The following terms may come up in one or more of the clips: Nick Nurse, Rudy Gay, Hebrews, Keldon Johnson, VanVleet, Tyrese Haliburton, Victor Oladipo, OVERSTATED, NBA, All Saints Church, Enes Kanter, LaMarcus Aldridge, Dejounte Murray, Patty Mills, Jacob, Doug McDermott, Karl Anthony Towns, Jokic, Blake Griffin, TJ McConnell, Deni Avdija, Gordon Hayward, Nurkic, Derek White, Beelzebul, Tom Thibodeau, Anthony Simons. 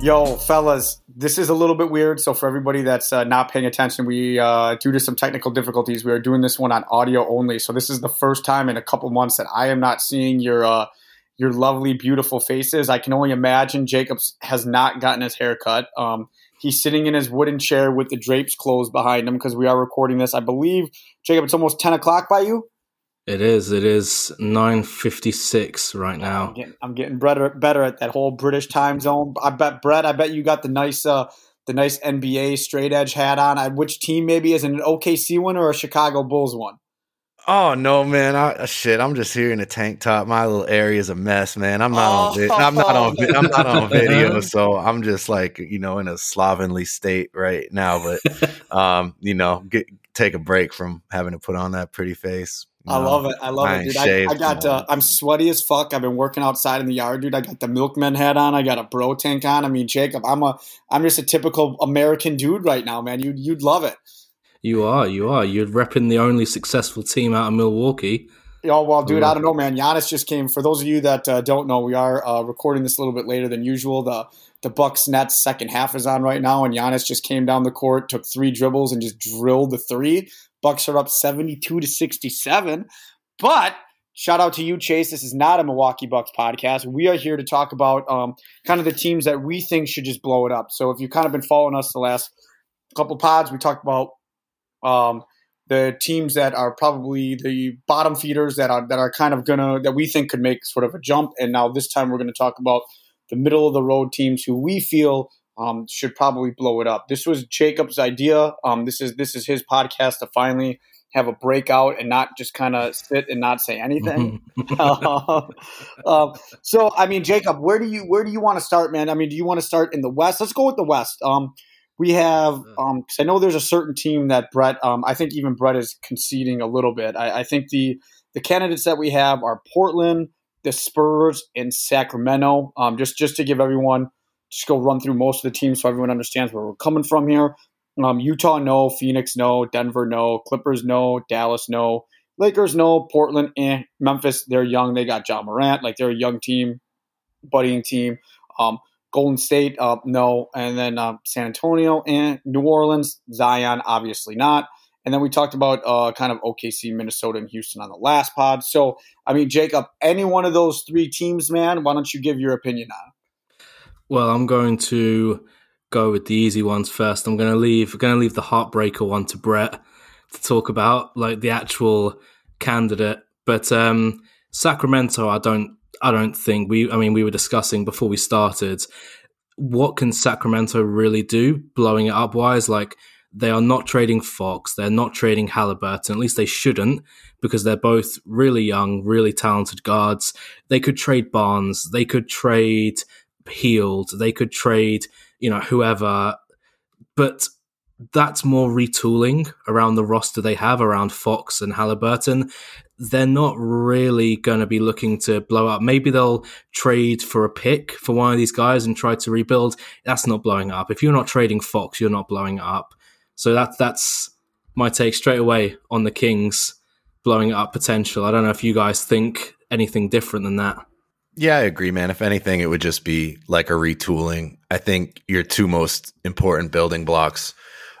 Yo, fellas, this is a little bit weird. So for everybody that's not paying attention, we due to some technical difficulties, we are doing this one on audio only. So this is the first time in a couple months that I am not seeing your lovely, beautiful faces. I can only imagine Jacob has not gotten his hair cut. He's sitting in his wooden chair with the drapes closed behind him because we are recording this. I believe, Jacob, it's almost 10 o'clock by you? It is 9:56 right now. I'm getting better at that whole British time zone. I bet, Brett, you got the nice NBA straight edge hat on. Which team maybe? Is it an OKC one or a Chicago Bulls one? Oh, no, man. I'm just here in a tank top. My little area's a mess, man. I'm not on video, so I'm just like, in a slovenly state right now. But, take a break from having to put on that pretty face. I love it, dude. I'm sweaty as fuck. I've been working outside in the yard, dude. I got the milkman hat on. I got a bro tank on. I mean, Jacob, I'm just a typical American dude right now, man. You'd love it. You are. You're repping the only successful team out of Milwaukee. Oh, well, dude, I don't know, man. Giannis just came. For those of you that don't know, we are recording this a little bit later than usual. The Bucks-Nets second half is on right now, and Giannis just came down the court, took three dribbles, and just drilled the three. Bucks are up 72-67. But shout out to you, Chase. This is not a Milwaukee Bucks podcast. We are here to talk about kind of the teams that we think should just blow it up. So if you've kind of been following us the last couple pods, we talked about the teams that are probably the bottom feeders that are kind of that we think could make sort of a jump. And now this time we're going to talk about the middle of the road teams who we feel should probably blow it up. This was Jacob's idea. This is his podcast to finally have a breakout and not just kind of sit and not say anything. So, I mean, Jacob, where do you want to start, man? I mean, do you want to start in the West? Let's go with the West. We have, because I know there's a certain team that Brett, I think even Brett is conceding a little bit. I think the candidates that we have are Portland, the Spurs, and Sacramento. Just to give everyone, just go run through most of the teams so everyone understands where we're coming from here. Utah, no. Phoenix, no. Denver, no. Clippers, no. Dallas, no. Lakers, no. Portland, eh. Memphis, they're young. They got Ja Morant. Like, they're a young team, budding team. Golden State, no. And then San Antonio and New Orleans, Zion, obviously not. And then we talked about kind of OKC, Minnesota, and Houston on the last pod. So, I mean, Jacob, any one of those three teams, man, why don't you give your opinion on it? Well, I'm going to go with the easy ones first. I'm going to leave the heartbreaker one to Brett to talk about, like the actual candidate. But Sacramento, I don't think we were discussing before we started, what can Sacramento really do blowing it up wise? Like, they are not trading Fox. They're not trading Haliburton. At least they shouldn't, because they're both really young, really talented guards. They could trade Barnes. They could trade Hield. They could trade, whoever. But that's more retooling around the roster they have around Fox and Haliburton. They're not really going to be looking to blow up. Maybe they'll trade for a pick for one of these guys and try to rebuild. That's not blowing up. If you're not trading Fox, you're not blowing up. So that's my take straight away on the Kings blowing up potential. I don't know if you guys think anything different than that. Yeah, I agree, man. If anything, it would just be like a retooling. I think your two most important building blocks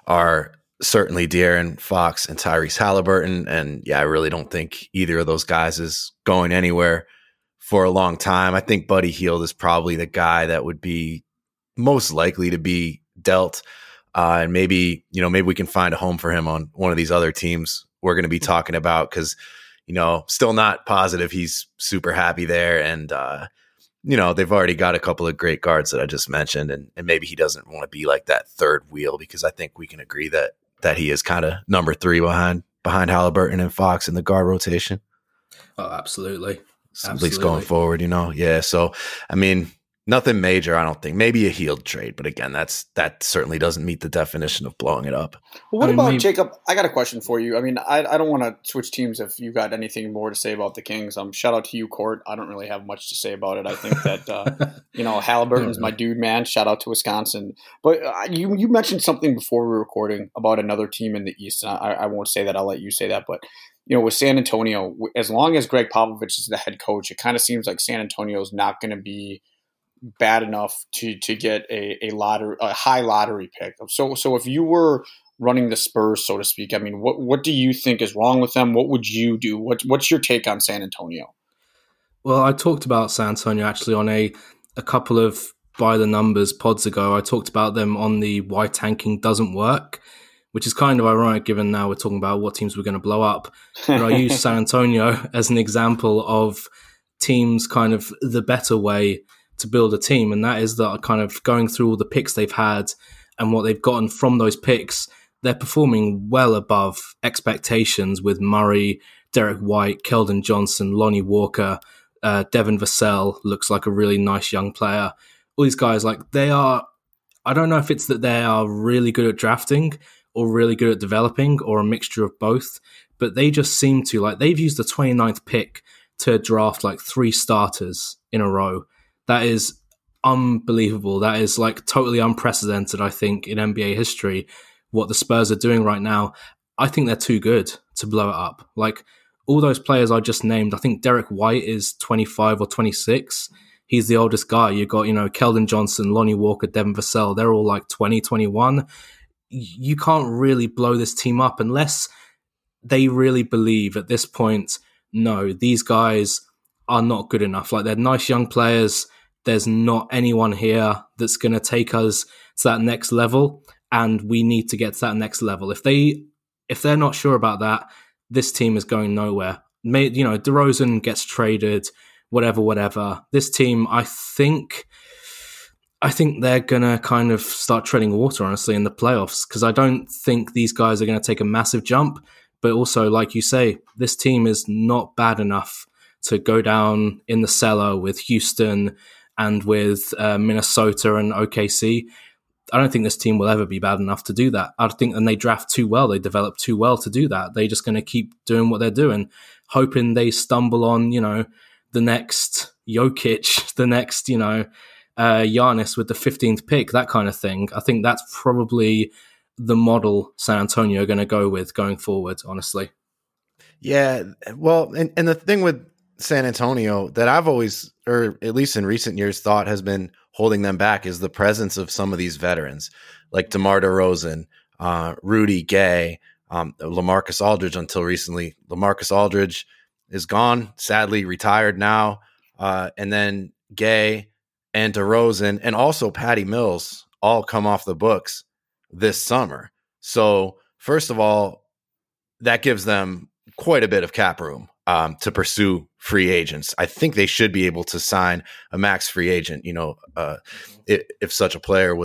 are certainly De'Aaron Fox and Tyrese Haliburton. And yeah, I really don't think either of those guys is going anywhere for a long time. I think Buddy Hield is probably the guy that would be most likely to be dealt. And maybe we can find a home for him on one of these other teams we're going to be talking about, because, still not positive he's super happy there. And, they've already got a couple of great guards that I just mentioned. And maybe he doesn't want to be like that third wheel, because I think we can agree that he is kind of number three behind Haliburton and Fox in the guard rotation. Oh, absolutely. At least going forward, Yeah. So, I mean, nothing major, I don't think. Maybe a Hield trade, but again, that certainly doesn't meet the definition of blowing it up. Well, what about Jacob? I got a question for you. I mean, I don't want to switch teams if you got anything more to say about the Kings. Shout out to you, Court. I don't really have much to say about it. I think that Halliburton's my dude, man. Shout out to Wisconsin. But you mentioned something before we were recording about another team in the East. I won't say that. I'll let you say that, but. With San Antonio, as long as Greg Popovich is the head coach, it kind of seems like San Antonio's not going to be bad enough to get a high lottery pick. So if you were running the Spurs, so to speak, I mean, what do you think is wrong with them? What would you do? What's your take on San Antonio? Well, I talked about San Antonio actually on a couple of by the numbers pods ago. I talked about them on the why tanking doesn't work, which is kind of ironic given now we're talking about what teams we're going to blow up. But I use San Antonio as an example of teams kind of the better way to build a team. And that is that kind of going through all the picks they've had and what they've gotten from those picks, they're performing well above expectations with Murray, Derek White, Keldon Johnson, Lonnie Walker, Devin Vassell looks like a really nice young player. All these guys, like they are, I don't know if it's that they are really good at drafting or really good at developing or a mixture of both, but they just seem to, like they've used the 29th pick to draft like three starters in a row. That is unbelievable. That is like totally unprecedented, I think, in NBA history, what the Spurs are doing right now. I think they're too good to blow it up. Like all those players I just named, I think Derek White is 25 or 26. He's the oldest guy. You've got, Keldon Johnson, Lonnie Walker, Devin Vassell. They're all like 20, 21. You can't really blow this team up unless they really believe at this point, no, these guys are not good enough. Like they're nice young players. There's not anyone here that's going to take us to that next level. And we need to get to that next level. If they're not sure about that, this team is going nowhere. DeRozan gets traded, whatever. This team, I think they're going to kind of start treading water, honestly, in the playoffs, because I don't think these guys are going to take a massive jump. But also, like you say, this team is not bad enough to go down in the cellar with Houston and with Minnesota and OKC. I don't think this team will ever be bad enough to do that. I think, and they draft too well, they develop too well to do that. They're just going to keep doing what they're doing, hoping they stumble on, the next Jokic, the next, Giannis with the 15th pick, that kind of thing. I think that's probably the model San Antonio are going to go with going forward, honestly. Yeah. Well, and the thing with San Antonio that I've always, or at least in recent years, thought has been holding them back is the presence of some of these veterans like DeMar DeRozan, Rudy Gay, LaMarcus Aldridge until recently. LaMarcus Aldridge is gone, sadly retired now. And then Gay and DeRozan and also Patty Mills all come off the books this summer. So first of all, that gives them quite a bit of cap room to pursue free agents. I think they should be able to sign a max free agent, if such a player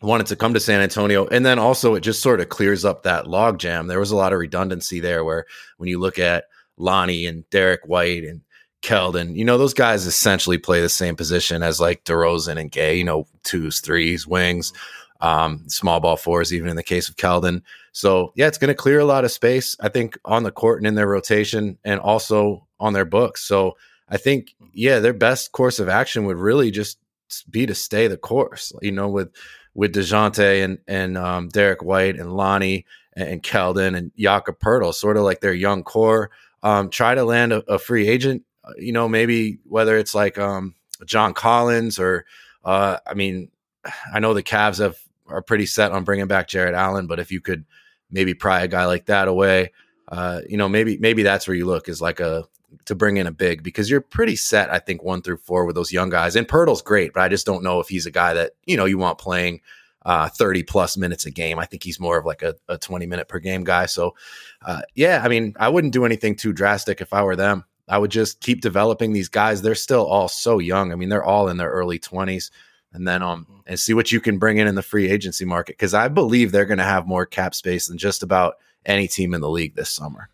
wanted to come to San Antonio. And then also it just sort of clears up that log jam. There was a lot of redundancy there where when you look at Lonnie and Derek White and Keldon, those guys essentially play the same position as like DeRozan and Gay, twos, threes, wings, small ball fours, even in the case of Keldon. So yeah, it's going to clear a lot of space, I think, on the court and in their rotation and also on their books. So I think, yeah, their best course of action would really just be to stay the course, with DeJounte and Derek White and Lonnie and Keldon and Jakob Poeltl, sort of like their young core, try to land a free agent, maybe whether it's like John Collins or, I know the Cavs are pretty set on bringing back Jared Allen, but if you could maybe pry a guy like that away, maybe that's where you look is like to bring in a big, because you're pretty set, I think, 1 through 4 with those young guys. And Poeltl's great, but I just don't know if he's a guy that, you want playing 30 plus minutes a game. I think he's more of like a 20 minute per game guy. So I wouldn't do anything too drastic if I were them. I would just keep developing these guys. They're still all so young. I mean, they're all in their early 20s. And then and see what you can bring in the free agency market, because I believe they're going to have more cap space than just about any team in the league this summer.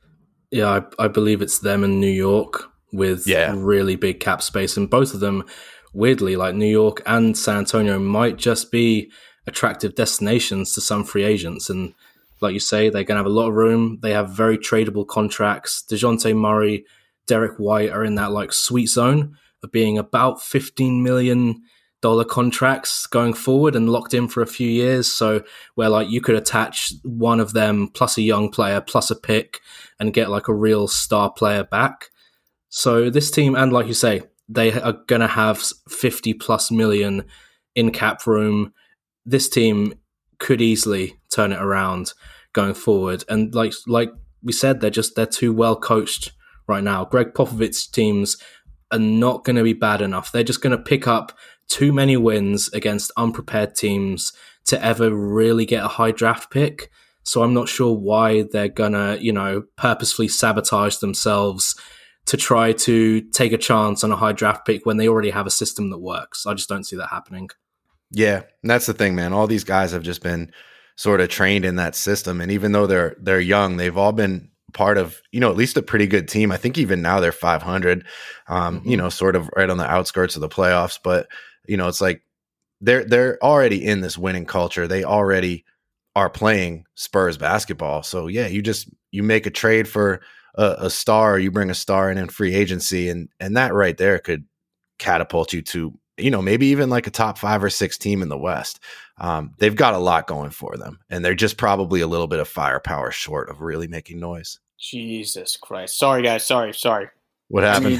Yeah, I believe it's them in New York with really big cap space, and both of them, weirdly, like New York and San Antonio, might just be attractive destinations to some free agents. And like you say, they're going to have a lot of room. They have very tradable contracts. DeJounte Murray, Derek White are in that like sweet zone of being about $15 million contracts going forward and locked in for a few years. So where like you could attach one of them plus a young player plus a pick and get like a real star player back. So this team, and like you say, They are going to have 50 plus million in cap room. This team could easily turn it around going forward. And like we said, they're too well coached right now. Greg Popovich's teams are not going to be bad enough. They're just going to pick up too many wins against unprepared teams to ever really get a high draft pick. So I'm not sure why they're going to, purposefully sabotage themselves to try to take a chance on a high draft pick when they already have a system that works. I just don't see that happening. Yeah, and that's the thing, man. All these guys have just been sort of trained in that system. And even though they're young, they've all been part of, at least a pretty good team. I think even now they're 500, sort of right on the outskirts of the playoffs. But, it's like they're already in this winning culture. They already are playing Spurs basketball. So, yeah, you make a trade for a star, or you bring a star in free agency, and that right there could catapult you to, maybe even like a top 5 or 6 team in the West. They've got a lot going for them, and they're just probably a little bit of firepower short of really making noise. Jesus Christ. Sorry, guys. Sorry. What happened?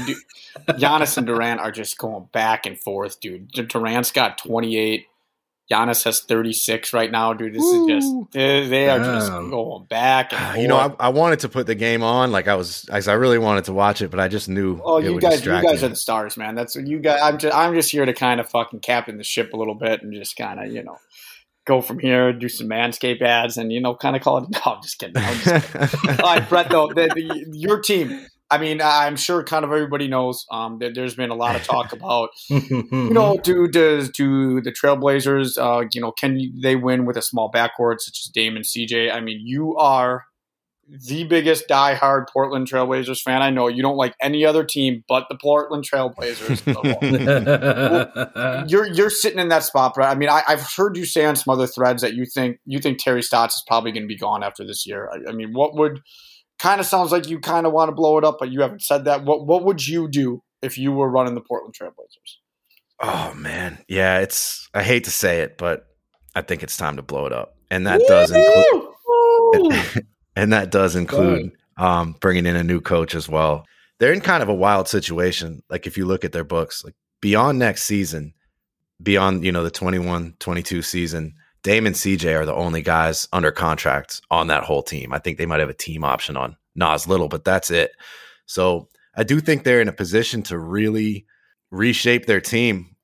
Giannis and Durant are just going back and forth, dude. Durant's got 28. Giannis has 36 right now, dude. This Woo. Is just they are just going back and forth. I wanted to put the game on, I really wanted to watch it, but I just knew. Oh, you guys are the stars, man. That's what you guys. I'm just here to kind of fucking captain the ship a little bit and just kind of go from here, do some Manscaped ads, and kind of call it. No, I'm just kidding. All right, Brett, though, your team. I mean, I'm sure kind of everybody knows that there's been a lot of talk about, do the Trailblazers, can they win with a small backcourt such as Dame and CJ? I mean, you are the biggest diehard Portland Trailblazers fan I know. You don't like any other team but the Portland Trailblazers. Well, you're sitting in that spot, right? I mean, I've heard you say on some other threads that you think Terry Stotts is probably going to be gone after this year. I mean, what would... Kind of sounds like you kind of want to blow it up, but you haven't said that. What would you do if you were running the Portland Trailblazers? Oh, man. Yeah, I hate to say it, but I think it's time to blow it up. And that does include bringing in a new coach as well. They're in kind of a wild situation. Like, if you look at their books, like beyond next season, beyond, the 21-22 season, Dame and CJ are the only guys under contract on that whole team. I think they might have a team option on Nas Little, but that's it. So I do think they're in a position to really reshape their team,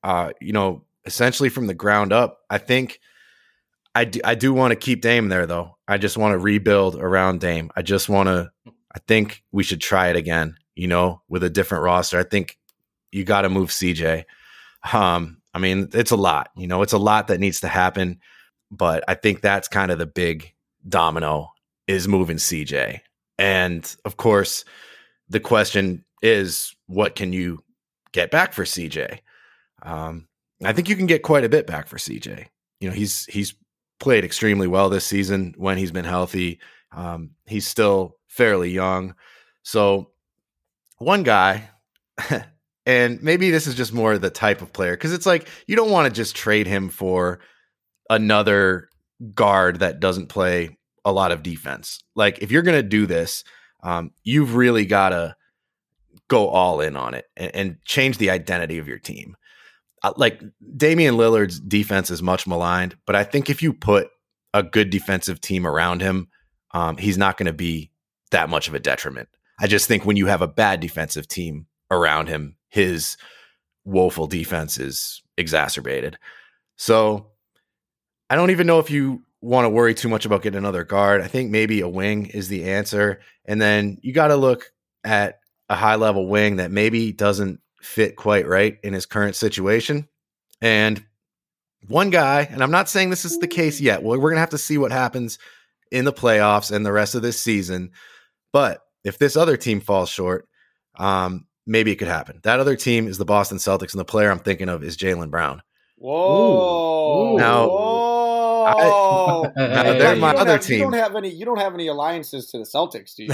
essentially from the ground up. I think I do want to keep Dame there, though. I just want to rebuild around Dame. I think we should try it again, with a different roster. I think you got to move CJ. It's a lot, it's a lot that needs to happen. But I think that's kind of the big domino is moving CJ. And of course, the question is, what can you get back for CJ? I think you can get quite a bit back for CJ. He's played extremely well this season when he's been healthy. He's still fairly young. So one guy, and maybe this is just more the type of player, because it's like you don't want to just trade him for another guard that doesn't play a lot of defense. Like, if you're going to do this, you've really got to go all in on it and change the identity of your team. Like, Damian Lillard's defense is much maligned, but I think if you put a good defensive team around him, he's not going to be that much of a detriment. I just think when you have a bad defensive team around him, his woeful defense is exacerbated. So I don't even know if you want to worry too much about getting another guard. I think maybe a wing is the answer. And then you got to look at a high level wing that maybe doesn't fit quite right in his current situation. And one guy, and I'm not saying this is the case yet. Well, we're going to have to see what happens in the playoffs and the rest of this season. But if this other team falls short, maybe it could happen. That other team is the Boston Celtics, and the player I'm thinking of is Jaylen Brown. Whoa! Ooh. Now, whoa. They're my other team. You don't have any alliances to the Celtics, do you?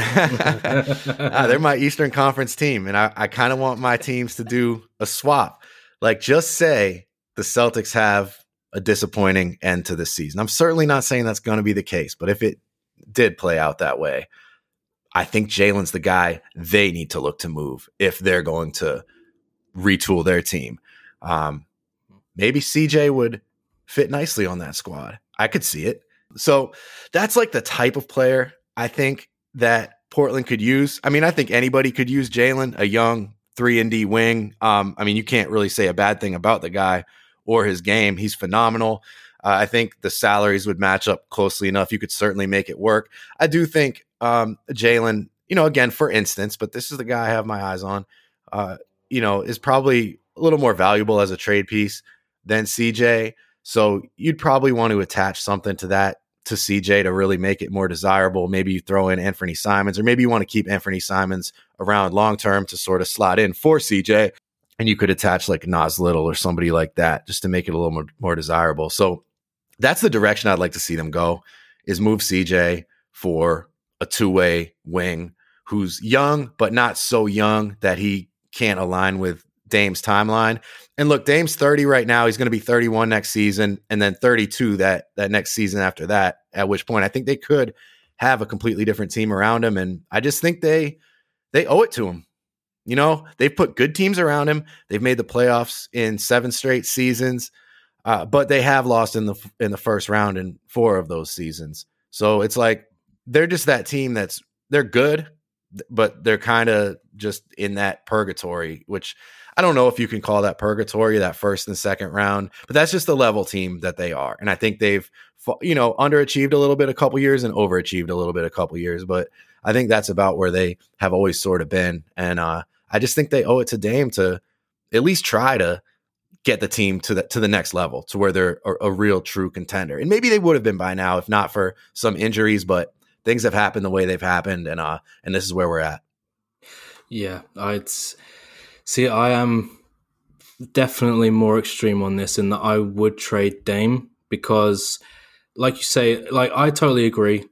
They're my Eastern Conference team, and I kind of want my teams to do a swap. Like, just say the Celtics have a disappointing end to this season. I'm certainly not saying that's going to be the case, but if it did play out that way, I think Jaylen's the guy they need to look to move if they're going to retool their team. Maybe CJ would fit nicely on that squad. I could see it. So that's like the type of player I think that Portland could use. I mean, I think anybody could use Jaylen, a young 3-and-D wing. I mean, you can't really say a bad thing about the guy or his game. He's phenomenal. I think the salaries would match up closely enough. You could certainly make it work. I do think Jaylen, you know, again, for instance, but this is the guy I have my eyes on, you know, is probably a little more valuable as a trade piece than CJ. So you'd probably want to attach something to that, to CJ, to really make it more desirable. Maybe you throw in Anthony Simons, or maybe you want to keep Anthony Simons around long-term to sort of slot in for CJ. And you could attach like Nas Little or somebody like that just to make it a little more desirable. So that's the direction I'd like to see them go, is move CJ for a two-way wing who's young, but not so young that he can't align with Dame's timeline. And look, Dame's 30 right now. He's going to be 31 next season, and then 32 that next season after that, at which point I think they could have a completely different team around him. And I just think they owe it to him. You know, they've put good teams around him. They've made the playoffs in 7 straight seasons, but they have lost in the first round in 4 of those seasons. So it's like they're just that team they're good, but they're kind of just in that purgatory, which I don't know if you can call that purgatory, that first and second round, but that's just the level team that they are. And I think they've, you know, underachieved a little bit a couple years and overachieved a little bit a couple years, but I think that's about where they have always sort of been. And I just think they owe it to Dame to at least try to get the team to the next level, to where they're a real true contender. And maybe they would have been by now, if not for some injuries, but things have happened the way they've happened. And this is where we're at. Yeah, I am definitely more extreme on this, in that I would trade Dame because, like you say, like I totally agree.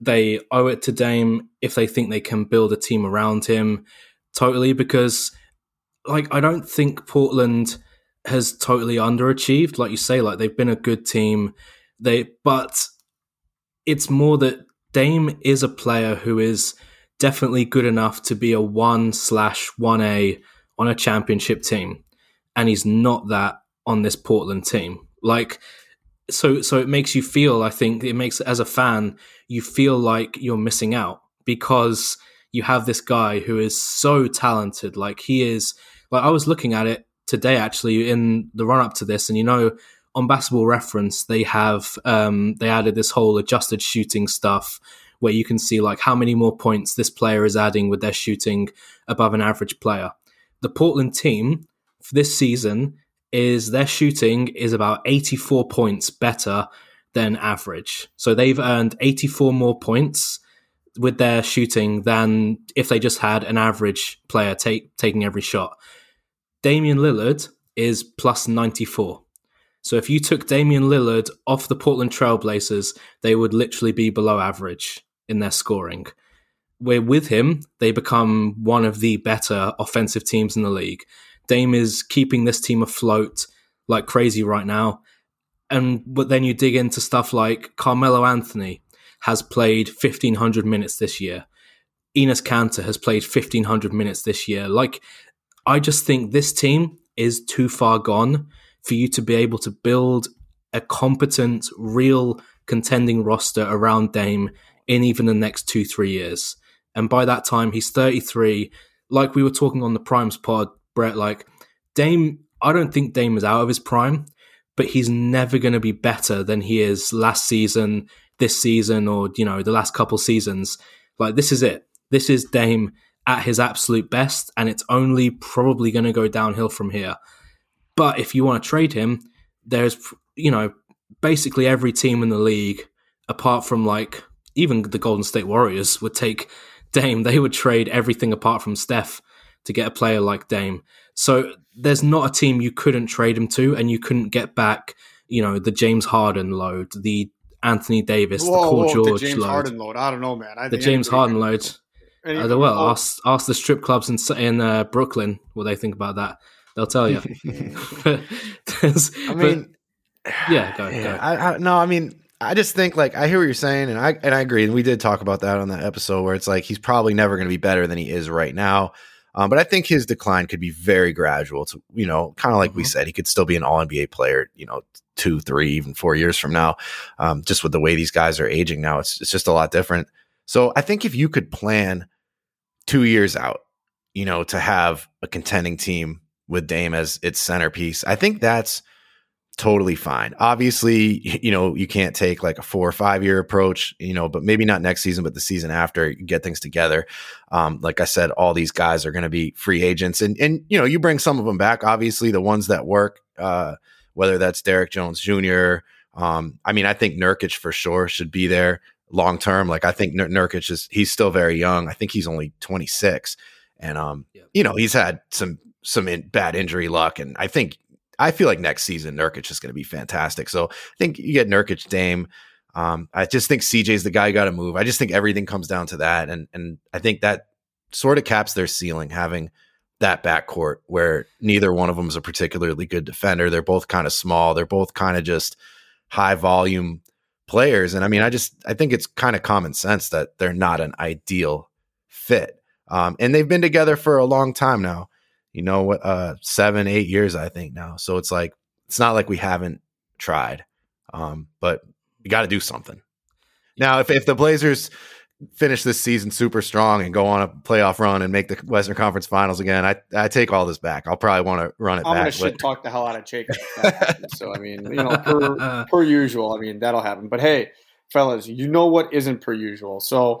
They owe it to Dame if they think they can build a team around him, totally, because like I don't think Portland has totally underachieved. Like you say, like they've been a good team. But it's more that Dame is a player who is definitely good enough to be a 1/1A on a championship team. And he's not that on this Portland team. Like, so it makes you feel, I think it makes, as a fan, you feel like you're missing out because you have this guy who is so talented. Like he is, like I was looking at it today, actually, in the run up to this, and, you know, on Basketball Reference, they have they added this whole adjusted shooting stuff where you can see like how many more points this player is adding with their shooting above an average player. The Portland team for this season is their shooting is about 84 points better than average. So they've earned 84 more points with their shooting than if they just had an average player taking every shot. Damian Lillard is plus 94. So if you took Damian Lillard off the Portland Trailblazers, they would literally be below average in their scoring. Where with him, they become one of the better offensive teams in the league. Dame is keeping this team afloat like crazy right now. But then you dig into stuff like Carmelo Anthony has played 1,500 minutes this year. Enes Kanter has played 1,500 minutes this year. Like, I just think this team is too far gone for you to be able to build a competent, real contending roster around Dame in even the next 2-3 years. And by that time, he's 33. Like we were talking on the Primes pod, Brett, like Dame, I don't think Dame is out of his prime, but he's never going to be better than he is last season, this season, or, you know, the last couple seasons. Like, this is it. This is Dame at his absolute best, and it's only probably going to go downhill from here. But if you want to trade him, there's, you know, basically every team in the league, apart from like even the Golden State Warriors would take Dame. They would trade everything apart from Steph to get a player like Dame. So there's not a team you couldn't trade him to, and you couldn't get back, you know, the James Harden load, the Anthony Davis, the Paul George the James load. Harden load. I don't know, man. I the James Harden load. Well, ask the strip clubs in Brooklyn what they think about that. They'll tell you. Go. I just think, like, I hear what you're saying, and I agree. And we did talk about that on that episode where it's like he's probably never going to be better than he is right now. But I think his decline could be very gradual to, you know, kind of like we said, he could still be an all-NBA player, you know, 2, 3, even 4 years from now. Just with the way these guys are aging now, it's just a lot different. So I think if you could plan 2 years out, you know, to have a contending team with Dame as its centerpiece, I think that's totally fine. Obviously, you know, you can't take like a 4 or 5 year approach, you know, but maybe not next season, but the season after, you get things together. Like I said, all these guys are going to be free agents, and, you know, you bring some of them back, obviously the ones that work, whether that's Derek Jones Jr. I mean, I think Nurkic for sure should be there long term. Like I think Nurkic he's still very young. I think he's only 26 and, you know, he's had some bad injury luck. And I feel like next season Nurkic is going to be fantastic. So I think you get Nurkic, Dame. I just think CJ's the guy you got to move. I just think everything comes down to that. And I think that sort of caps their ceiling, having that backcourt where neither one of them is a particularly good defender. They're both kind of small. They're both kind of just high volume players. And I mean, I think it's kind of common sense that they're not an ideal fit. And they've been together for a long time now. You know what? 7, 8 years, I think now. So it's like, it's not like we haven't tried, but you got to do something. Now, if the Blazers finish this season super strong and go on a playoff run and make the Western Conference Finals again, I take all this back. I'll probably want to run it back. I'm going to shit talk the hell out of Jacob. So I mean, you know, per usual. I mean, that'll happen. But hey, fellas, you know what isn't per usual? So.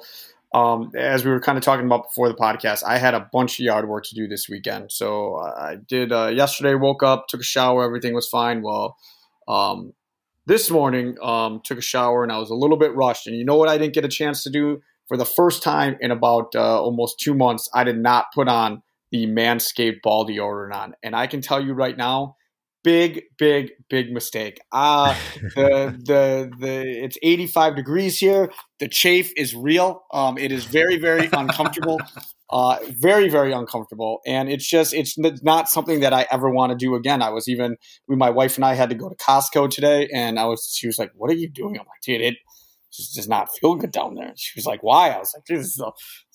As we were kind of talking about before the podcast, I had a bunch of yard work to do this weekend. So I did yesterday, woke up, took a shower, everything was fine. Well, this morning, took a shower and I was a little bit rushed. And you know what I didn't get a chance to do? For the first time in about almost 2 months, I did not put on the Manscaped ball deodorant on. And I can tell you right now, big mistake. The it's 85 degrees here. The chafe is real. It is very uncomfortable. Very uncomfortable. And it's not something that I ever want to do again. My wife and I had to go to Costco today, and she was like, "What are you doing?" I'm like, "Dude, it just does not feel good down there." She was like, "Why?" I was like, "This is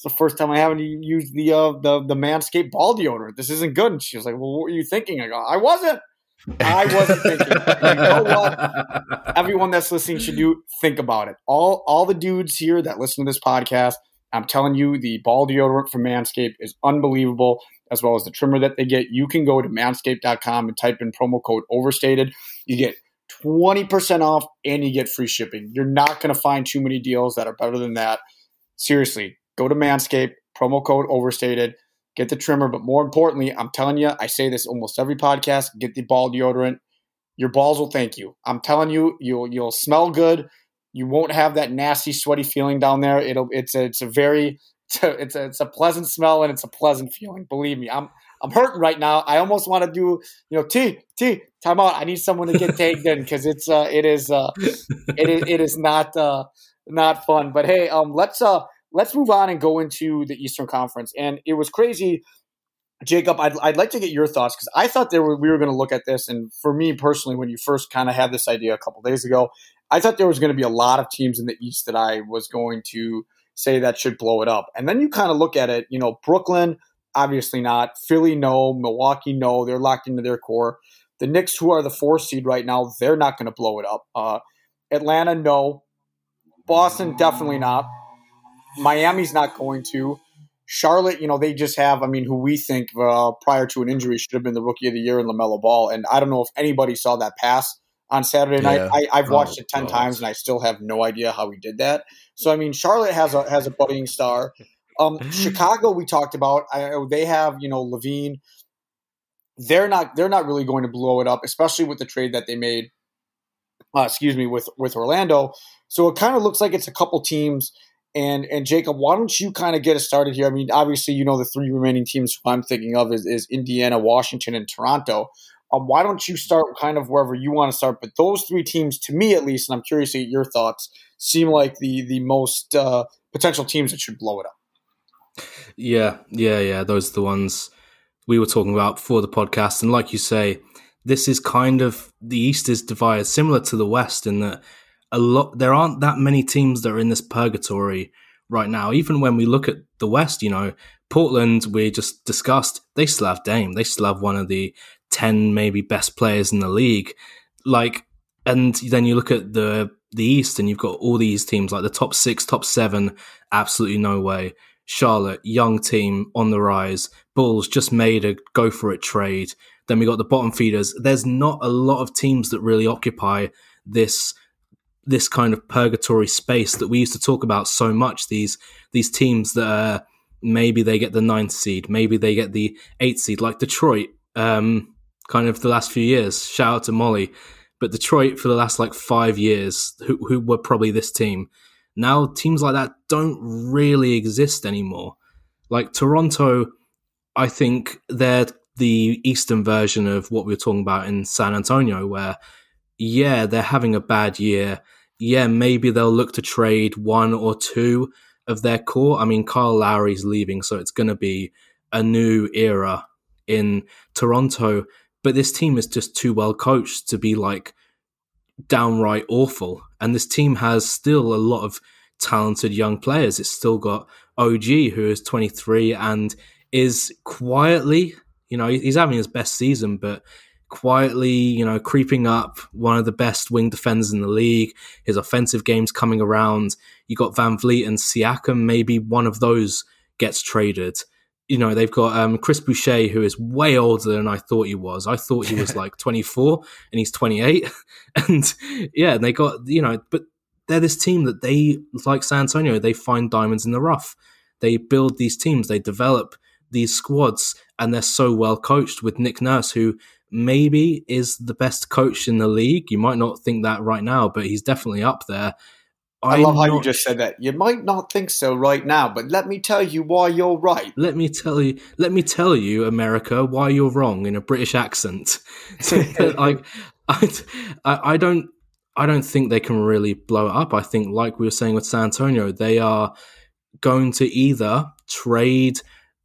the first time I haven't used the Manscaped ball deodorant. This isn't good." And she was like, "Well, what were you thinking?" I go, I wasn't thinking. You know what? Everyone that's listening should think about it. All the dudes here that listen to this podcast, I'm telling you, the ball deodorant from Manscaped is unbelievable, as well as the trimmer that they get. You can go to manscaped.com and type in promo code OVERSTATED. You get 20% off and you get free shipping. You're not going to find too many deals that are better than that. Seriously, go to Manscaped, promo code OVERSTATED. Get the trimmer, but more importantly, I'm telling you, I say this almost every podcast, get the ball deodorant. Your balls will thank you. I'm telling you, you'll smell good. You won't have that nasty, sweaty feeling down there. It's a pleasant smell and it's a pleasant feeling. Believe me, I'm hurting right now. I almost want to do, you know, T, time out. I need someone to get tagged in because it is not fun. But hey, let's move on and go into the Eastern Conference. And it was crazy. Jacob, I'd like to get your thoughts, because I thought we were going to look at this. And for me personally, when you first kind of had this idea a couple days ago, I thought there was going to be a lot of teams in the East that I was going to say that should blow it up. And then you kind of look at it, you know, Brooklyn, obviously not. Philly, no. Milwaukee, no. They're locked into their core. The Knicks, who are the 4 seed right now, they're not going to blow it up. Atlanta, no. Boston, definitely not. Miami's not going to. Charlotte, you know, they just have, I mean, who we think prior to an injury should have been the rookie of the year in LaMelo Ball. And I don't know if anybody saw that pass on Saturday night. I've watched it 10 times and I still have no idea how he did that. So, I mean, Charlotte has a budding star. Chicago, we talked about, they have, you know, Levine. They're not really going to blow it up, especially with the trade that they made, with Orlando. So it kind of looks like it's a couple teams. And Jacob, why don't you kind of get us started here? I mean, obviously, you know, the 3 remaining teams who I'm thinking of is Indiana, Washington, and Toronto. Why don't you start kind of wherever you want to start? But those 3 teams, to me at least, and I'm curious to get your thoughts, seem like the most potential teams that should blow it up. Yeah. Those are the ones we were talking about before the podcast. And like you say, this is kind of – the East is divided similar to the West in that – there aren't that many teams that are in this purgatory right now. Even when we look at the West, you know, Portland, we just discussed, they still have Dame. They still have one of the 10 maybe best players in the league. Like, and then you look at the East and you've got all these teams, like the top 6, top 7, absolutely no way. Charlotte, young team on the rise. Bulls just made a go-for-it trade. Then we got the bottom feeders. There's not a lot of teams that really occupy this kind of purgatory space that we used to talk about so much, these teams that are, maybe they get the 9th seed, maybe they get the 8th seed, like Detroit, kind of the last few years. Shout out to Molly. But Detroit for the last like 5 years, who were probably this team. Now teams like that don't really exist anymore. Like Toronto, I think they're the Eastern version of what we were talking about in San Antonio, where, yeah, they're having a bad year. Yeah, maybe they'll look to trade one or two of their core. I mean, Kyle Lowry's leaving, so it's going to be a new era in Toronto. But this team is just too well coached to be like downright awful. And this team has still a lot of talented young players. It's still got OG, who is 23 and is quietly, you know, he's having his best season, but quietly, you know, creeping up, one of the best wing defenders in the league. His offensive game's coming around. You got VanVleet and Siakam. Maybe one of those gets traded. You know, they've got Chris Boucher, who is way older than I thought he was. I thought he was like 24 and he's 28. And yeah, they got, you know, but they're this team that they, like San Antonio, they find diamonds in the rough. They build these teams, they develop these squads, and they're so well coached with Nick Nurse, who maybe is the best coach in the league. You might not think that right now, but he's definitely up there. I love how you just said that. You might not think so right now, but let me tell you why you're right. Let me tell you, America, why you're wrong in a British accent. Like, I don't think they can really blow it up. I think, like we were saying with San Antonio, they are going to either trade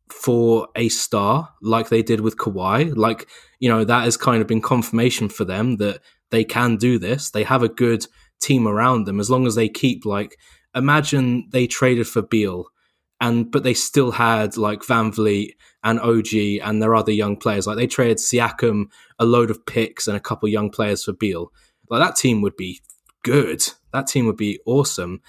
for a star, like they did with Kawhi. Like, you know, that has kind of been confirmation for them that they can do this. They have a good team around them, as long as they keep, like, imagine they traded for Beal but they still had like VanVleet and OG and their other young players. Like, they traded Siakam, a load of picks and a couple young players for Beal. Like, that team would be good. That team would be awesome.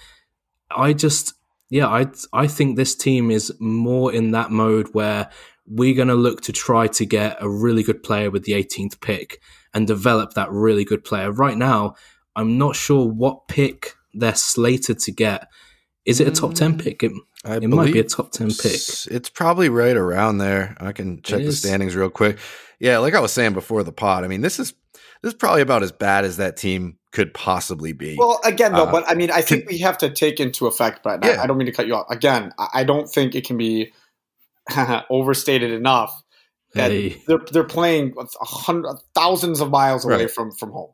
I think this team is more in that mode where we're going to look to try to get a really good player with the 18th pick and develop that really good player. Right now, I'm not sure what pick they're slated to get. Is it a top 10 pick? It might be a top 10 pick. It's probably right around there. I can check the standings real quick. Yeah, like I was saying before the pod, I mean, this is probably about as bad as that team could possibly be. Well, again, though, but I mean, I think we have to take into effect, Brett. Yeah. I don't mean to cut you off. Again, I don't think it can be overstated enough that they're playing thousands of miles away from home.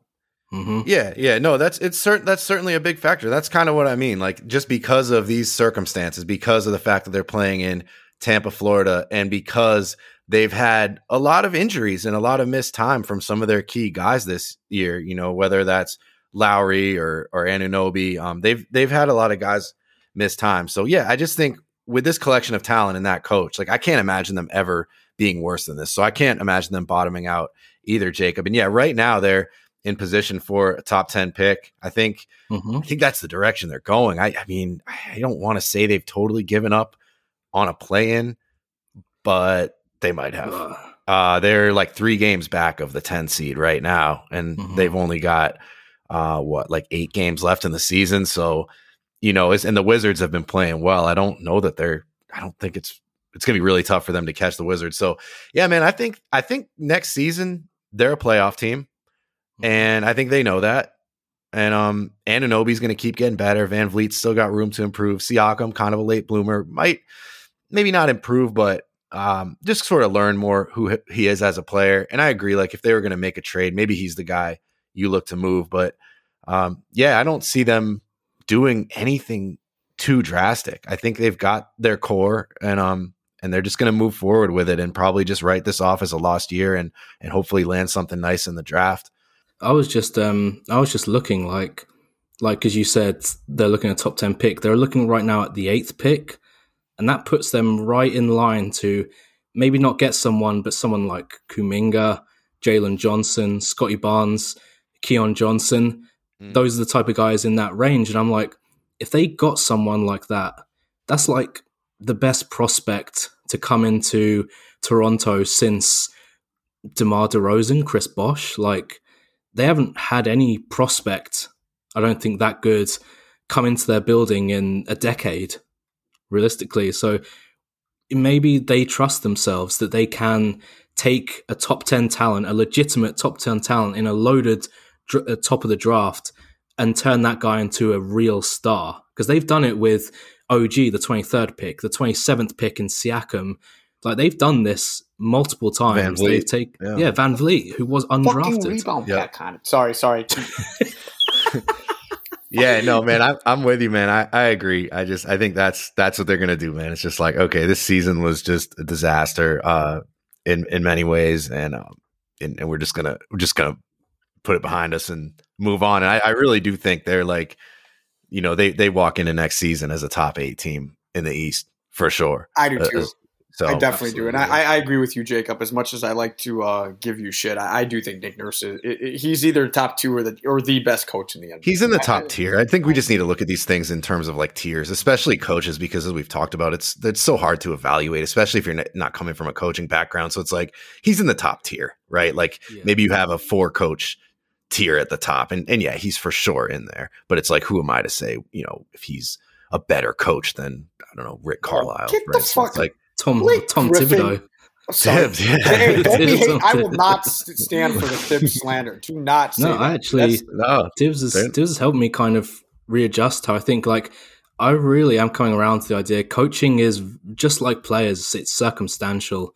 Mm-hmm. Yeah. No, that's certainly a big factor. That's kind of what I mean. Like, just because of these circumstances, because of the fact that they're playing in Tampa, Florida, and because they've had a lot of injuries and a lot of missed time from some of their key guys this year, you know, whether that's Lowry or Anunoby, they've had a lot of guys miss time. So yeah, I just think with this collection of talent and that coach, like, I can't imagine them ever being worse than this. So I can't imagine them bottoming out either, Jacob. And yeah, right now they're in position for a top 10 pick. I think that's the direction they're going. I mean, I don't want to say they've totally given up on a play-in, but they might have. They're like 3 games back of the 10 seed right now, and they've only got, 8 games left in the season. So, you know, and the Wizards have been playing well. I don't know that I don't think it's going to be really tough for them to catch the Wizards. So, yeah, man, I think next season they're a playoff team. And I think they know that. And Anunoby's going to keep getting better. VanVleet's still got room to improve. Siakam, kind of a late bloomer, maybe not improve, but just sort of learn more who he is as a player. And I agree, like, if they were going to make a trade, maybe he's the guy you look to move. But I don't see them doing anything too drastic. I think they've got their core, and they're just going to move forward with it and probably just write this off as a lost year and hopefully land something nice in the draft. I was just looking, like, as you said, they're looking at a top 10 pick. They're looking right now at the 8th pick. And that puts them right in line to maybe not get someone, but someone like Kuminga, Jaylen Johnson, Scotty Barnes, Keon Johnson. Those are the type of guys in that range. And I'm like, if they got someone like that, that's like the best prospect to come into Toronto since DeMar DeRozan, Chris Bosh. Like, they haven't had any prospect, I don't think, that good come into their building in a decade, realistically. So maybe they trust themselves that they can take a top 10 talent, a legitimate top 10 talent in a loaded top of the draft, and turn that guy into a real star. Because they've done it with OG, the 23rd pick, the 27th pick in Siakam. Like, they've done this multiple times. They take VanVleet, who was undrafted. Fucking rebound back on it. Sorry. Yeah, no, man, I'm with you, man. I agree. I think that's what they're gonna do, man. It's just like, okay, this season was just a disaster in many ways, and we're just gonna put it behind us and move on. And I really do think they're like, you know, they walk into next season as a top 8 team in the East for sure. I do too. So, I definitely absolutely do. And I agree with you, Jacob. As much as I like to give you shit, I do think Nick Nurse is he's either top 2 or the best coach in the NBA. He's in the top tier. I think we just need to look at these things in terms of like tiers, especially coaches, because as we've talked about, it's so hard to evaluate, especially if you're not coming from a coaching background. So it's like, he's in the top tier, right? Like maybe you have a 4 coach tier at the top and yeah, he's for sure in there, but it's like, who am I to say, you know, if he's a better coach than, I don't know, Rick Carlisle, get for instance, like Tom Thibodeau. Tibbs, yeah. Hey, don't be hate. I will not stand for the Tibbs slander. Do not say that. Tibbs has helped me kind of readjust how I think. Like, I really am coming around to the idea coaching is just like players, it's circumstantial.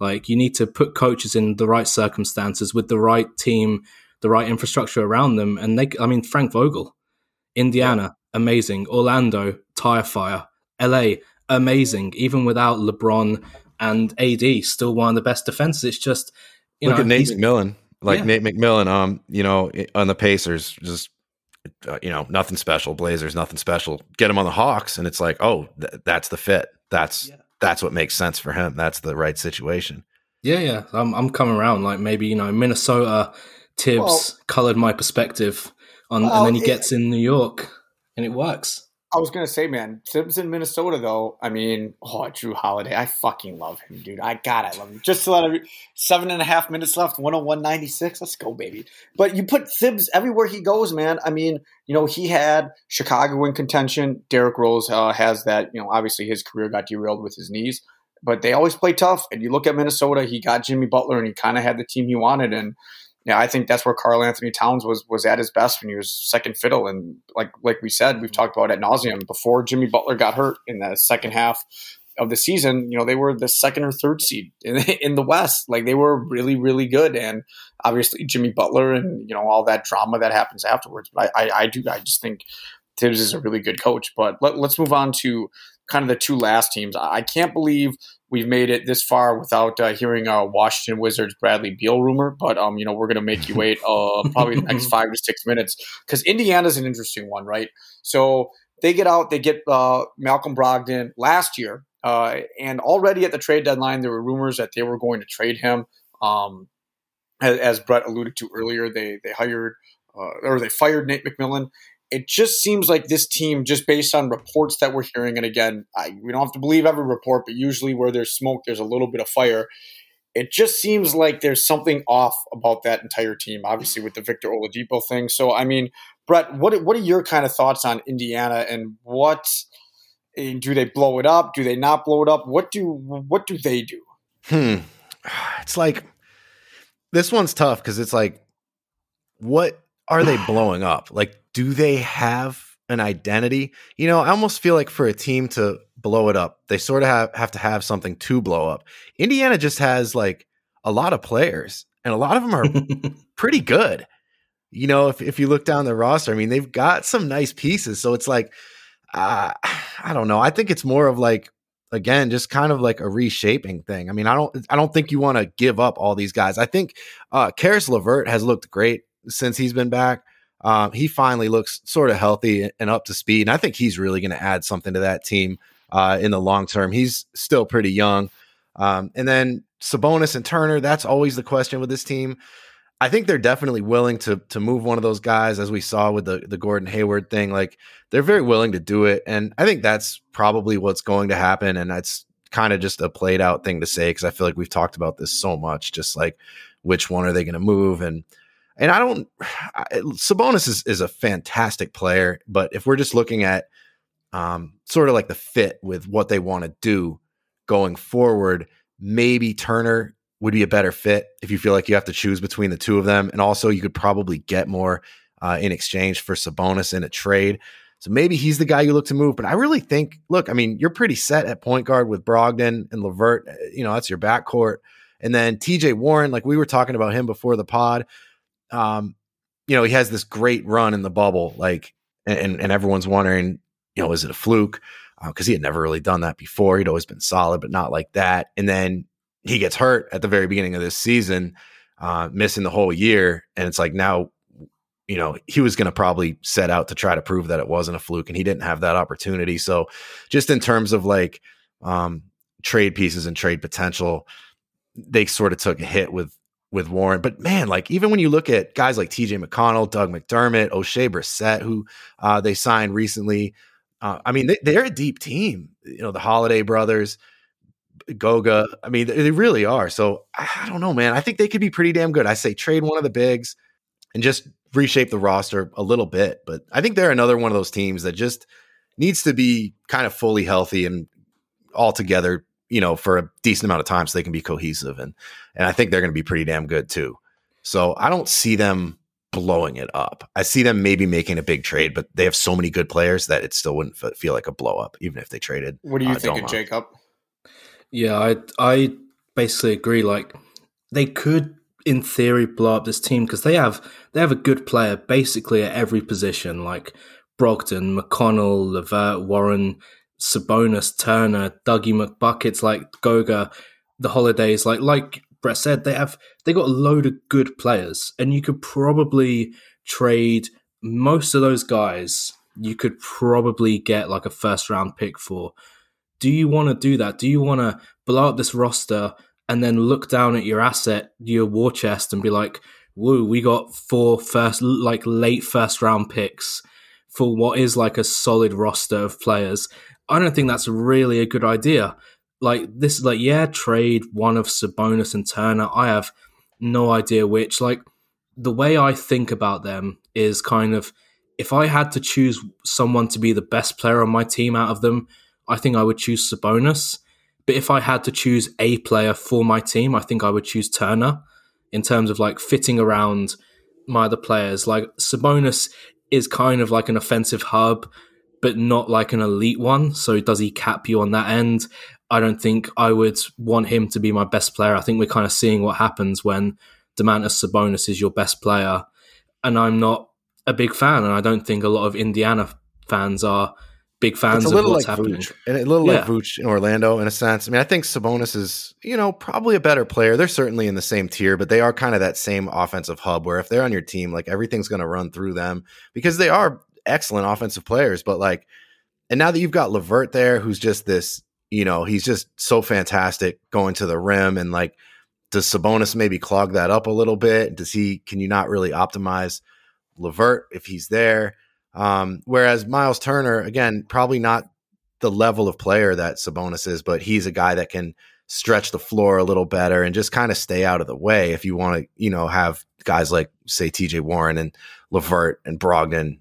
Like, you need to put coaches in the right circumstances with the right team, the right infrastructure around them. And Frank Vogel, Indiana, amazing. Orlando, tire fire. LA, amazing. Even without LeBron and AD, still one of the best defenses. It's just, look at Nate McMillan. Like, Nate McMillan, on the Pacers, just, nothing special. Blazers, nothing special. Get him on the Hawks, and it's like, oh, that's the fit. That's what makes sense for him. That's the right situation. Yeah, yeah. I'm coming around. Like, maybe, Minnesota Tibbs colored my perspective on, and then he gets in New York, and it works. I was going to say, man, Tibbs in Minnesota, though. I mean, Drew Holiday. I fucking love him, dude. I love him. Just to 7.5 minutes left, 101.96. Let's go, baby. But you put Tibbs everywhere he goes, man. I mean, he had Chicago in contention. Derrick Rose has that. Obviously his career got derailed with his knees. But they always play tough. And you look at Minnesota, he got Jimmy Butler, and he kind of had the team he wanted. And yeah, I think that's where Karl Anthony Towns was at his best when he was second fiddle. And like we said, we've talked about ad nauseum before Jimmy Butler got hurt in the second half of the season. They were the second or third seed in the West. Like, they were really, really good. And obviously Jimmy Butler and, all that drama that happens afterwards. But I just think Tibbs is a really good coach. But let's move on to kind of the two last teams. I can't believe we've made it this far without hearing a Washington Wizards Bradley Beal rumor, but we're going to make you wait probably the next 5 to 6 minutes, because Indiana's an interesting one, right? So they get Malcolm Brogdon last year, and already at the trade deadline there were rumors that they were going to trade him. As Brett alluded to earlier, they hired or they fired Nate McMillan. It just seems like this team, just based on reports that we're hearing, and again, we don't have to believe every report, but usually where there's smoke, there's a little bit of fire. It just seems like there's something off about that entire team, obviously with the Victor Oladipo thing. So, I mean, Brett, what are your kind of thoughts on Indiana, and what do they blow it up? Do they not blow it up? What do they do? It's like, this one's tough, because it's like, what are they blowing up? Like, do they have an identity? I almost feel like for a team to blow it up, they sort of have to have something to blow up. Indiana just has like a lot of players, and a lot of them are pretty good. If you look down the roster, I mean, they've got some nice pieces. So it's like, I don't know. I think it's more of like, again, just kind of like a reshaping thing. I mean, I don't think you want to give up all these guys. I think Karis LeVert has looked great since he's been back. He finally looks sort of healthy and up to speed, and I think he's really going to add something to that team. in the long term. He's still pretty young. And then Sabonis and Turner, that's always the question with this team. I think they're definitely willing to move one of those guys, as we saw with the Gordon Hayward thing. Like, they're very willing to do it. And I think that's probably what's going to happen. And that's kind of just a played out thing to say, because I feel like we've talked about this so much, just like, which one are they going to move? And Sabonis is a fantastic player, but if we're just looking at sort of like the fit with what they want to do going forward, maybe Turner would be a better fit if you feel like you have to choose between the two of them. And also you could probably get more in exchange for Sabonis in a trade. So maybe he's the guy you look to move. But I really think, look, I mean, you're pretty set at point guard with Brogdon and LeVert. You know, that's your backcourt. And then TJ Warren, like we were talking about him before the pod. You know, he has this great run in the bubble, like, and everyone's wondering, you know, is it a fluke? Because he had never really done that before. He'd always been solid, but not like that. And then he gets hurt at the very beginning of this season, missing the whole year. And it's like, now, you know, he was going to probably set out to try to prove that it wasn't a fluke, and he didn't have that opportunity. So just in terms of like trade pieces and trade potential, they sort of took a hit with Warren. But man, like, even when you look at guys like TJ McConnell, Doug McDermott, O'Shea Brissett, who they signed recently, I mean, they're a deep team. You know, the Holiday brothers, Goga. I mean, they really are. So I don't know, man. I think they could be pretty damn good. I say trade one of the bigs and just reshape the roster a little bit. But I think they're another one of those teams that just needs to be kind of fully healthy and all together, you know, for a decent amount of time so they can be cohesive. And I think they're going to be pretty damn good too. So I don't see them blowing it up. I see them maybe making a big trade, but they have so many good players that it still wouldn't feel like a blow up, even if they traded. What do you think of Jacob? Yeah, I basically agree. Like, they could, in theory, blow up this team because they have a good player basically at every position, like Brogdon, McConnell, LeVert, Warren, Sabonis, Turner, Dougie McBuckets, like Goga, the Holidays, like Brett said, they got a load of good players, and you could probably trade most of those guys. You could probably get like a first round pick for. Do you want to do that? Do you want to blow up this roster and then look down at your asset, your war chest, and be like, "Woo, we got late first round picks for what is like a solid roster of players"? I don't think that's really a good idea. Like this is like, yeah, trade one of Sabonis and Turner. I have no idea which. Like, the way I think about them is kind of, if I had to choose someone to be the best player on my team out of them, I think I would choose Sabonis. But if I had to choose a player for my team, I think I would choose Turner in terms of like fitting around my other players. Like, Sabonis is kind of like an offensive hub, but not like an elite one. So does he cap you on that end? I don't think I would want him to be my best player. I think we're kind of seeing what happens when Domantas Sabonis is your best player. And I'm not a big fan, and I don't think a lot of Indiana fans are big fans of what's like happening. Vooch, and a little like Vooch in Orlando, in a sense. I mean, I think Sabonis is, you know, probably a better player. They're certainly in the same tier, but they are kind of that same offensive hub where if they're on your team, like, everything's going to run through them because they are excellent offensive players. But like, and now that you've got LeVert there, who's just this, you know, he's just so fantastic going to the rim. And like, does Sabonis maybe clog that up a little bit? Can you not really optimize LeVert if he's there? Whereas Myles Turner, again, probably not the level of player that Sabonis is, but he's a guy that can stretch the floor a little better and just kind of stay out of the way. If you want to, you know, have guys like, say, TJ Warren and LeVert and Brogdon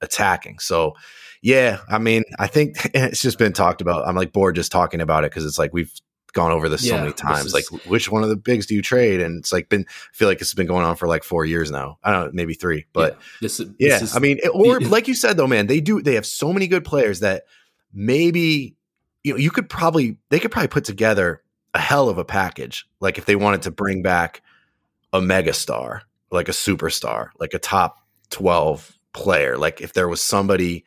attacking. So yeah, I mean, I think it's just been talked about. I'm like bored just talking about it because it's like we've gone over this so many times. Like, which one of the bigs do you trade? And it's like I feel like it's been going on for like 4 years now. I don't know, maybe three. But this is, I mean, or like you said though, man, they have so many good players that maybe, you know, they could probably put together a hell of a package. Like, if they wanted to bring back a megastar, like a superstar, like a top 12 player, like if there was somebody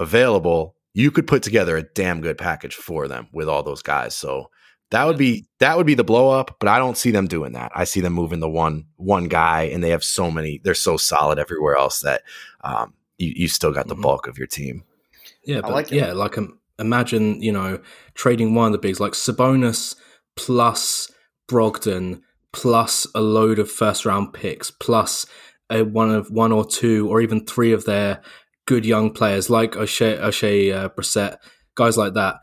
available, you could put together a damn good package for them with all those guys. So that would be the blow up, but I don't see them doing that. I see them moving the one guy, and they have so many. They're so solid everywhere else that you still got the bulk of your team. Yeah, but I like it. Yeah, like imagine, you know, trading one of the bigs like Sabonis plus Brogdon plus a load of first round picks plus one or two or even three of their good young players like O'Shea Brissett, guys like that.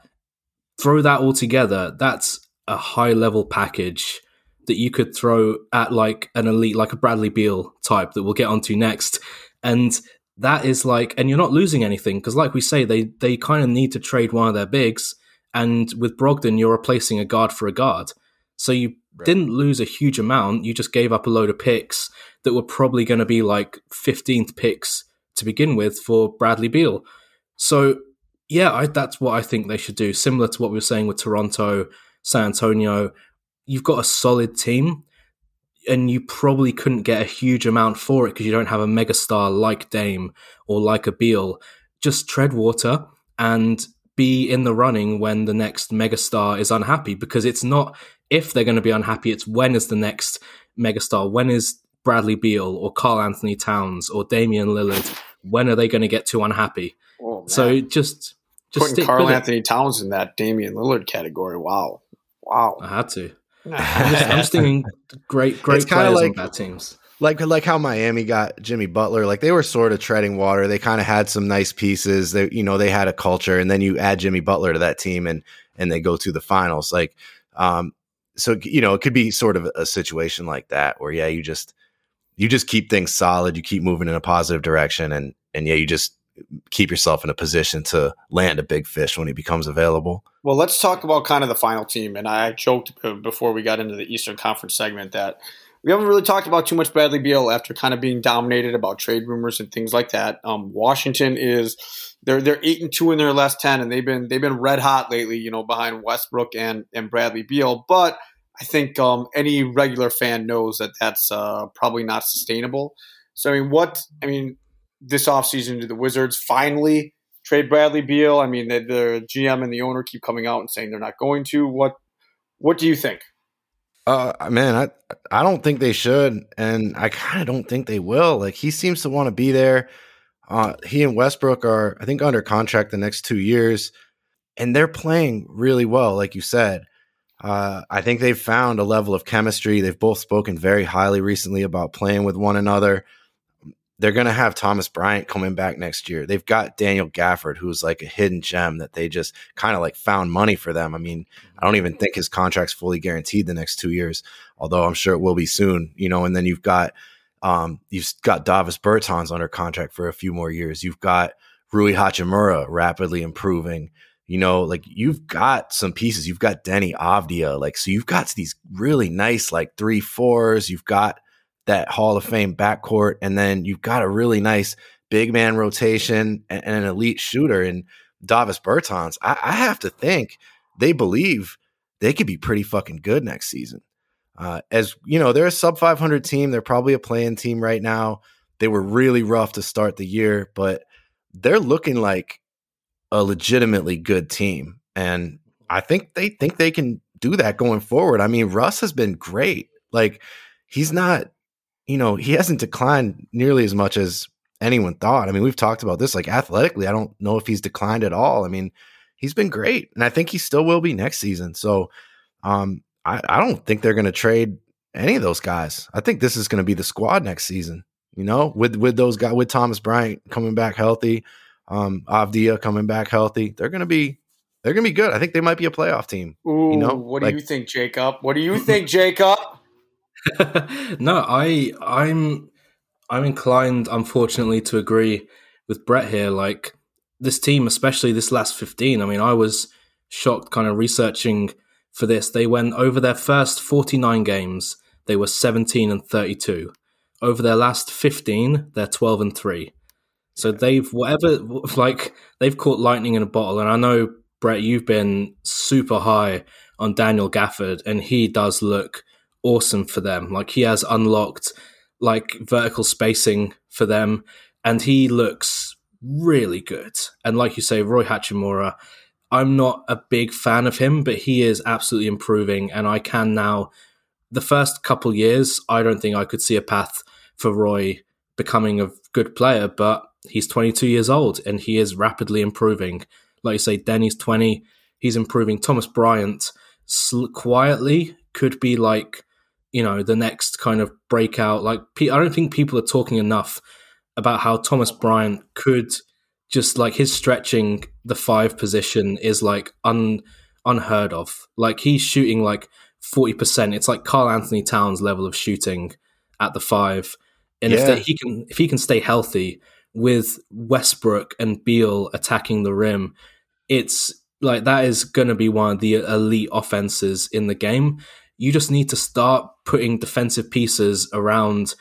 Throw that all together. That's a high level package that you could throw at like an elite, like a Bradley Beal type that we'll get onto next. And that is like, and you're not losing anything because like we say, they kind of need to trade one of their bigs. And with Brogdon, you're replacing a guard for a guard. So you didn't lose a huge amount. You just gave up a load of picks that were probably going to be like 15th picks to begin with for Bradley Beal. So yeah, that's what I think they should do. Similar to what we were saying with Toronto, San Antonio, you've got a solid team and you probably couldn't get a huge amount for it because you don't have a megastar like Dame or like a Beal. Just tread water and be in the running when the next megastar is unhappy, because it's not if they're going to be unhappy, it's when is the next megastar? When is Bradley Beal or Karl Anthony Towns or Damian Lillard? When are they going to get too unhappy? Oh, man. So just putting Karl Anthony Towns in that Damian Lillard category. Wow. I had to. I'm just thinking great players like, on bad teams. Like how Miami got Jimmy Butler. Like they were sort of treading water. They kind of had some nice pieces. They, you know, they had a culture, and then you add Jimmy Butler to that team, and they go to the finals. Like, so you know, it could be sort of a situation like that where yeah, you just keep things solid. You keep moving in a positive direction, and yeah, you just keep yourself in a position to land a big fish when he becomes available. Well, let's talk about kind of the final team. And I joked before we got into the Eastern Conference segment that we haven't really talked about too much Bradley Beal after kind of being dominated about trade rumors and things like that. Washington is they're 8-2 in their last 10, and they've been red hot lately, you know, behind Westbrook and Bradley Beal. But I think any regular fan knows that that's probably not sustainable. So this offseason, do the Wizards finally trade Bradley Beal? I mean, the GM and the owner keep coming out and saying they're not going to. What do you think? I don't think they should, and I kind of don't think they will. Like, he seems to want to be there. He and Westbrook are, I think, under contract the next 2 years, and they're playing really well, like you said. I think they've found a level of chemistry. They've both spoken very highly recently about playing with one another. They're going to have Thomas Bryant coming back next year. They've got Daniel Gafford, who's like a hidden gem that they just kind of like found money for them. I mean, I don't even think his contract's fully guaranteed the next 2 years, although I'm sure it will be soon, you know. And then you've got Davis Bertans under contract for a few more years. You've got Rui Hachimura rapidly improving, you know, like you've got some pieces. You've got Denny Avdija. Like, so you've got these really nice, like 3-4s. You've got that Hall of Fame backcourt, and then you've got a really nice big man rotation and an elite shooter in Davis Bertans. I have to think they believe they could be pretty fucking good next season. As you know, they're a sub-500 team. They're probably a play-in team right now. They were really rough to start the year, but they're looking like a legitimately good team. And I think they can do that going forward. I mean, Russ has been great. Like, he's not... you know, he hasn't declined nearly as much as anyone thought. I mean, we've talked about this, like athletically, I don't know if he's declined at all. I mean, he's been great, and I think he still will be next season. So I don't think they're going to trade any of those guys. I think this is going to be the squad next season, you know, with those guys, with Thomas Bryant coming back healthy, Avdija coming back healthy. They're going to be good. I think they might be a playoff team. Ooh, you know, what do you think, Jacob? No, I'm inclined, unfortunately, to agree with Brett here. Like, this team, especially this last 15, I mean, I was shocked kind of researching for this. They went over their first 49 games, they were 17-32. Over their last 15, they're 12-3. So they've caught lightning in a bottle. And I know, Brett, you've been super high on Daniel Gafford, and he does look awesome for them. Like, he has unlocked like vertical spacing for them, and he looks really good. And like you say, Rui Hachimura, I'm not a big fan of him, but he is absolutely improving. And I can now, the first couple years, I don't think I could see a path for Roy becoming a good player, but he's 22 years old and he is rapidly improving. Like you say, Denny's 20. He's improving. Thomas Bryant quietly could be like, you know, the next kind of breakout. Like, I don't think people are talking enough about how Thomas Bryant could just, like, his stretching the five position is like unheard of. Like, he's shooting like 40%. It's like Karl Anthony Towns level of shooting at the five. And if he can stay healthy with Westbrook and Beal attacking the rim, it's like that is going to be one of the elite offenses in the game. You just need to start putting defensive pieces around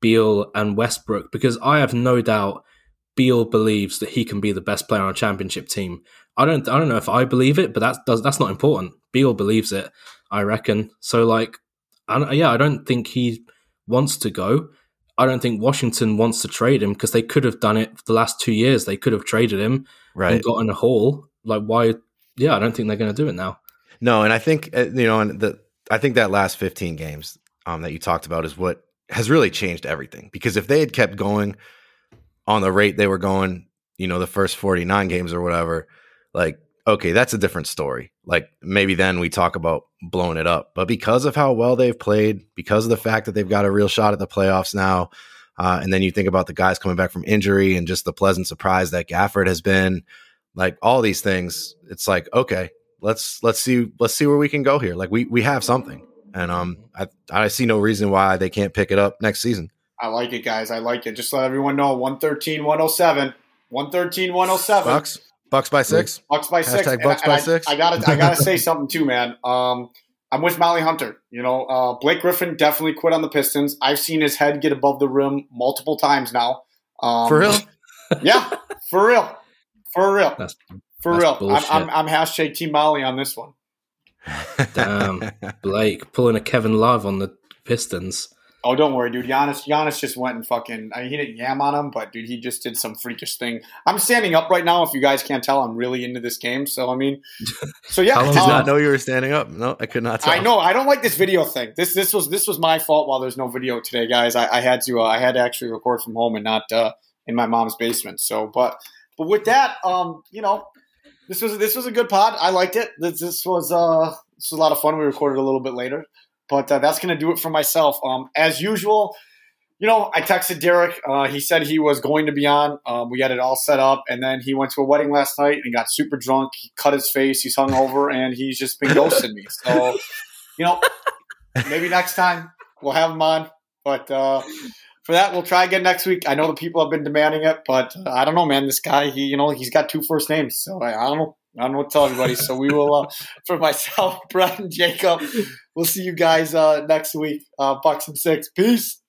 Beal and Westbrook, because I have no doubt Beal believes that he can be the best player on a championship team. I don't know if I believe it, but that's not important. Beal believes it, I reckon. So like, I don't think he wants to go. I don't think Washington wants to trade him, because they could have done it for the last 2 years. They could have traded him and gotten a haul. Like, why? Yeah, I don't think they're going to do it now. No, and I think I think that last 15 games that you talked about is what has really changed everything. Because if they had kept going on the rate they were going, you know, the first 49 games or whatever, like, okay, that's a different story. Like, maybe then we talk about blowing it up. But because of how well they've played, because of the fact that they've got a real shot at the playoffs now, and then you think about the guys coming back from injury and just the pleasant surprise that Gafford has been, like, all these things, it's like, okay, let's see where we can go here. Like, we have something, and I see no reason why they can't pick it up next season. I like it, guys. I like it. Just let everyone know, 113-107. 113-107. Bucks by 6. Bucks by 6. Hashtag Bucks by 6. I gotta say something too, man. I'm with Molly Hunter. You know, Blake Griffin definitely quit on the Pistons. I've seen his head get above the rim multiple times now. For real? Yeah, for real. For real. That's real. I'm hashtag Team Molly on this one. Damn, Blake pulling a Kevin Love on the Pistons. Oh, don't worry, dude. Giannis just went and he didn't yam on him, but, dude, he just did some freakish thing. I'm standing up right now. If you guys can't tell, I'm really into this game. So, I mean, yeah. I did not know you were standing up. No, I could not tell. I know. I don't like this video thing. This was my fault while there's no video today, guys. I had to actually record from home and not in my mom's basement. So, but with that, you know, this was a good pod. I liked it. This was a lot of fun. We recorded a little bit later. But that's going to do it for myself. As usual, you know, I texted Derek. He said he was going to be on. We had it all set up. And then he went to a wedding last night and got super drunk. He cut his face. He's hungover. And he's just been ghosting me. So, you know, maybe next time we'll have him on. But for that, we'll try again next week. I know the people have been demanding it. But I don't know, man. This guy, he's got two first names. So I don't know. I don't know what to tell everybody, so we will, for myself, Brett and Jacob, we'll see you guys next week. Bucks and Six. Peace.